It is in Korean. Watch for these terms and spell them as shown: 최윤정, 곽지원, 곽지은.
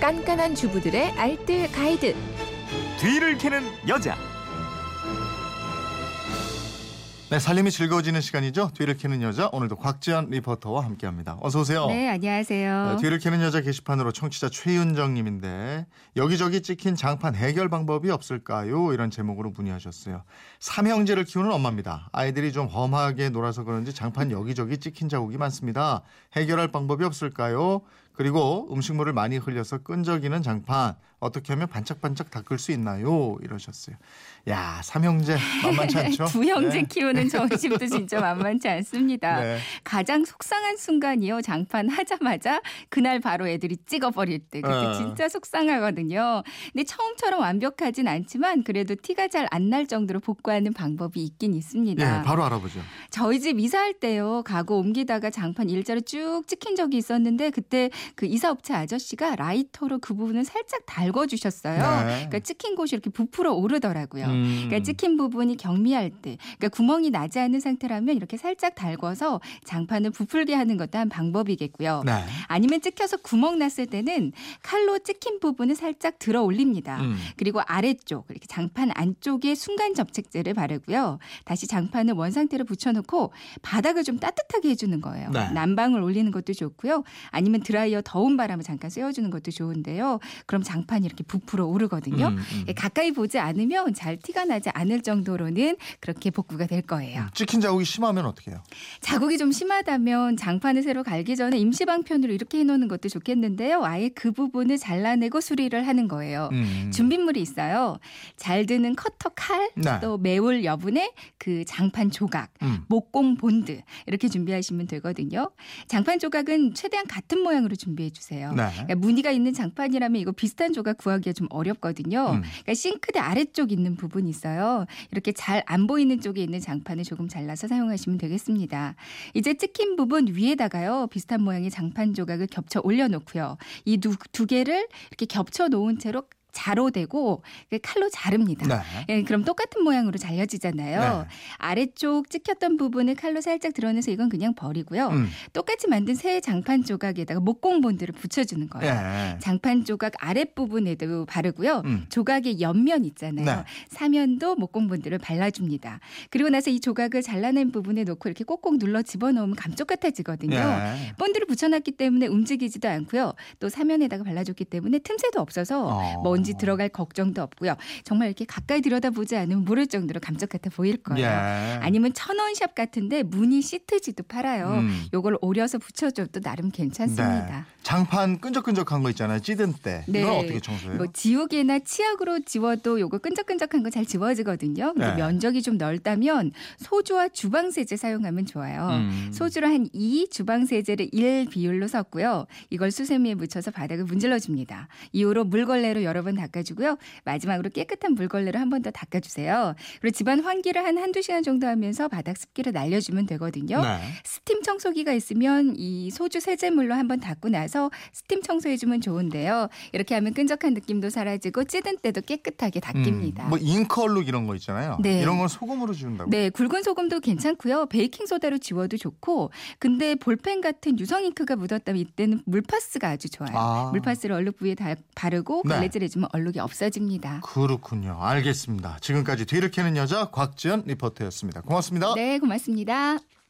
깐깐한 주부들의 알뜰 가이드. 뒤를 캐는 여자. 네, 살림이 즐거워지는 시간이죠. 뒤를 캐는 여자, 오늘도 곽지원 리포터와 함께합니다. 어서 오세요. 네, 안녕하세요. 네, 뒤를 캐는 여자 게시판으로 청취자 최윤정 님인데 여기저기 찍힌 장판 해결 방법이 없을까요? 이런 제목으로 문의하셨어요. 삼형제를 키우는 엄마입니다. 아이들이 좀 험하게 놀아서 그런지 장판 여기저기 찍힌 자국이 많습니다. 해결할 방법이 없을까요? 그리고 음식물을 많이 흘려서 끈적이는 장판 어떻게 하면 반짝반짝 닦을 수 있나요? 이러셨어요. 야, 삼형제 만만치 않죠? 두 형제 네. 키우는 저희 집도 진짜 만만치 않습니다. 네. 가장 속상한 순간이요. 장판 하자마자 그날 바로 애들이 찍어버릴 때. 그때 진짜 속상하거든요. 근데 처음처럼 완벽하진 않지만 그래도 티가 잘 안 날 정도로 복구하는 방법이 있긴 있습니다. 네, 바로 알아보죠. 저희 집 이사할 때요. 가구 옮기다가 장판 일자로 쭉 찍힌 적이 있었는데 그때 그 이사업체 아저씨가 라이터로 그 부분을 살짝 달궈주셨어요. 네. 그러니까 찍힌 곳이 이렇게 부풀어 오르더라고요. 그러니까 찍힌 부분이 경미할 때, 그러니까 구멍이 나지 않은 상태라면 이렇게 살짝 달궈서 장판을 부풀게 하는 것도 한 방법이겠고요. 네. 아니면 찍혀서 구멍 났을 때는 칼로 찍힌 부분을 살짝 들어 올립니다. 그리고 아래쪽, 이렇게 장판 안쪽에 순간 접착제를 바르고요. 다시 장판을 원상태로 붙여놓고 바닥을 좀 따뜻하게 해주는 거예요. 네. 난방을 올리는 것도 좋고요. 아니면 드라이 더운 바람을 잠깐 쐬어주는 것도 좋은데요. 그럼 장판이 이렇게 부풀어 오르거든요. 가까이 보지 않으면 잘 티가 나지 않을 정도로는 그렇게 복구가 될 거예요. 찍힌 자국이 심하면 어떻게 해요? 자국이 좀 심하다면 장판을 새로 갈기 전에 임시방편으로 이렇게 해놓는 것도 좋겠는데요. 아예 그 부분을 잘라내고 수리를 하는 거예요. 준비물이 있어요. 잘 드는 커터 칼, 네. 또 매울 여분의 그 장판 조각, 목공 본드 이렇게 준비하시면 되거든요. 장판 조각은 최대한 같은 모양으로 준비해 주세요. 네. 그러니까 무늬가 있는 장판이라면 이거 비슷한 조각 구하기가 좀 어렵거든요. 그러니까 싱크대 아래쪽 있는 부분이 있어요. 이렇게 잘 안 보이는 쪽에 있는 장판을 조금 잘라서 사용하시면 되겠습니다. 이제 찍힌 부분 위에다가요. 비슷한 모양의 장판 조각을 겹쳐 올려놓고요. 이 두 개를 이렇게 겹쳐 놓은 채로 자로 대고 칼로 자릅니다. 네. 예, 그럼 똑같은 모양으로 잘려지잖아요. 네. 아래쪽 찍혔던 부분을 칼로 살짝 드러내서 이건 그냥 버리고요. 똑같이 만든 새 장판 조각에다가 목공 본드를 붙여주는 거예요. 네. 장판 조각 아랫부분에도 바르고요. 조각의 옆면 있잖아요. 네. 사면도 목공 본드를 발라줍니다. 그리고 나서 이 조각을 잘라낸 부분에 놓고 이렇게 꼭꼭 눌러 집어넣으면 감쪽 같아지거든요. 네. 본드를 붙여놨기 때문에 움직이지도 않고요. 또 사면에다가 발라줬기 때문에 틈새도 없어서 먼지 들어갈 걱정도 없고요. 정말 이렇게 가까이 들여다보지 않으면 모를 정도로 감쪽 같아 보일 거예요. 예. 아니면 천원샵 같은데 무늬 시트지도 팔아요. 이걸 오려서 붙여줘도 나름 괜찮습니다. 네. 장판 끈적끈적한 거 있잖아요. 찌든 때. 네. 이건 어떻게 청소해요? 뭐 지우개나 치약으로 지워도 이거 끈적끈적한 거 잘 지워지거든요. 근데 네. 면적이 좀 넓다면 소주와 주방세제 사용하면 좋아요. 소주를 한 2, 주방세제를 1 비율로 섞고요. 이걸 수세미에 묻혀서 바닥을 문질러줍니다. 이후로 물걸레로 여러 번 닦아주고요. 마지막으로 깨끗한 물걸레로 한 번 더 닦아주세요. 그리고 집안 환기를 한두 시간 정도 하면서 바닥 습기를 날려주면 되거든요. 네. 스팀 청소기가 있으면 이 소주 세제물로 한 번 닦고 나서 스팀 청소해주면 좋은데요. 이렇게 하면 끈적한 느낌도 사라지고 찌든 때도 깨끗하게 닦입니다. 뭐 잉크얼룩 이런 거 있잖아요. 네. 이런 건 소금으로 지운다고? 네. 굵은 소금도 괜찮고요. 베이킹소다로 지워도 좋고 근데 볼펜 같은 유성 잉크가 묻었다면 이때는 물파스가 아주 좋아요. 물파스를 얼룩 부위에 바르고 걸레질 해주면 얼룩이 없어집니다. 그렇군요. 알겠습니다. 지금까지 뒤를 캐는 여자 곽지은 리포터였습니다. 고맙습니다. 네, 고맙습니다.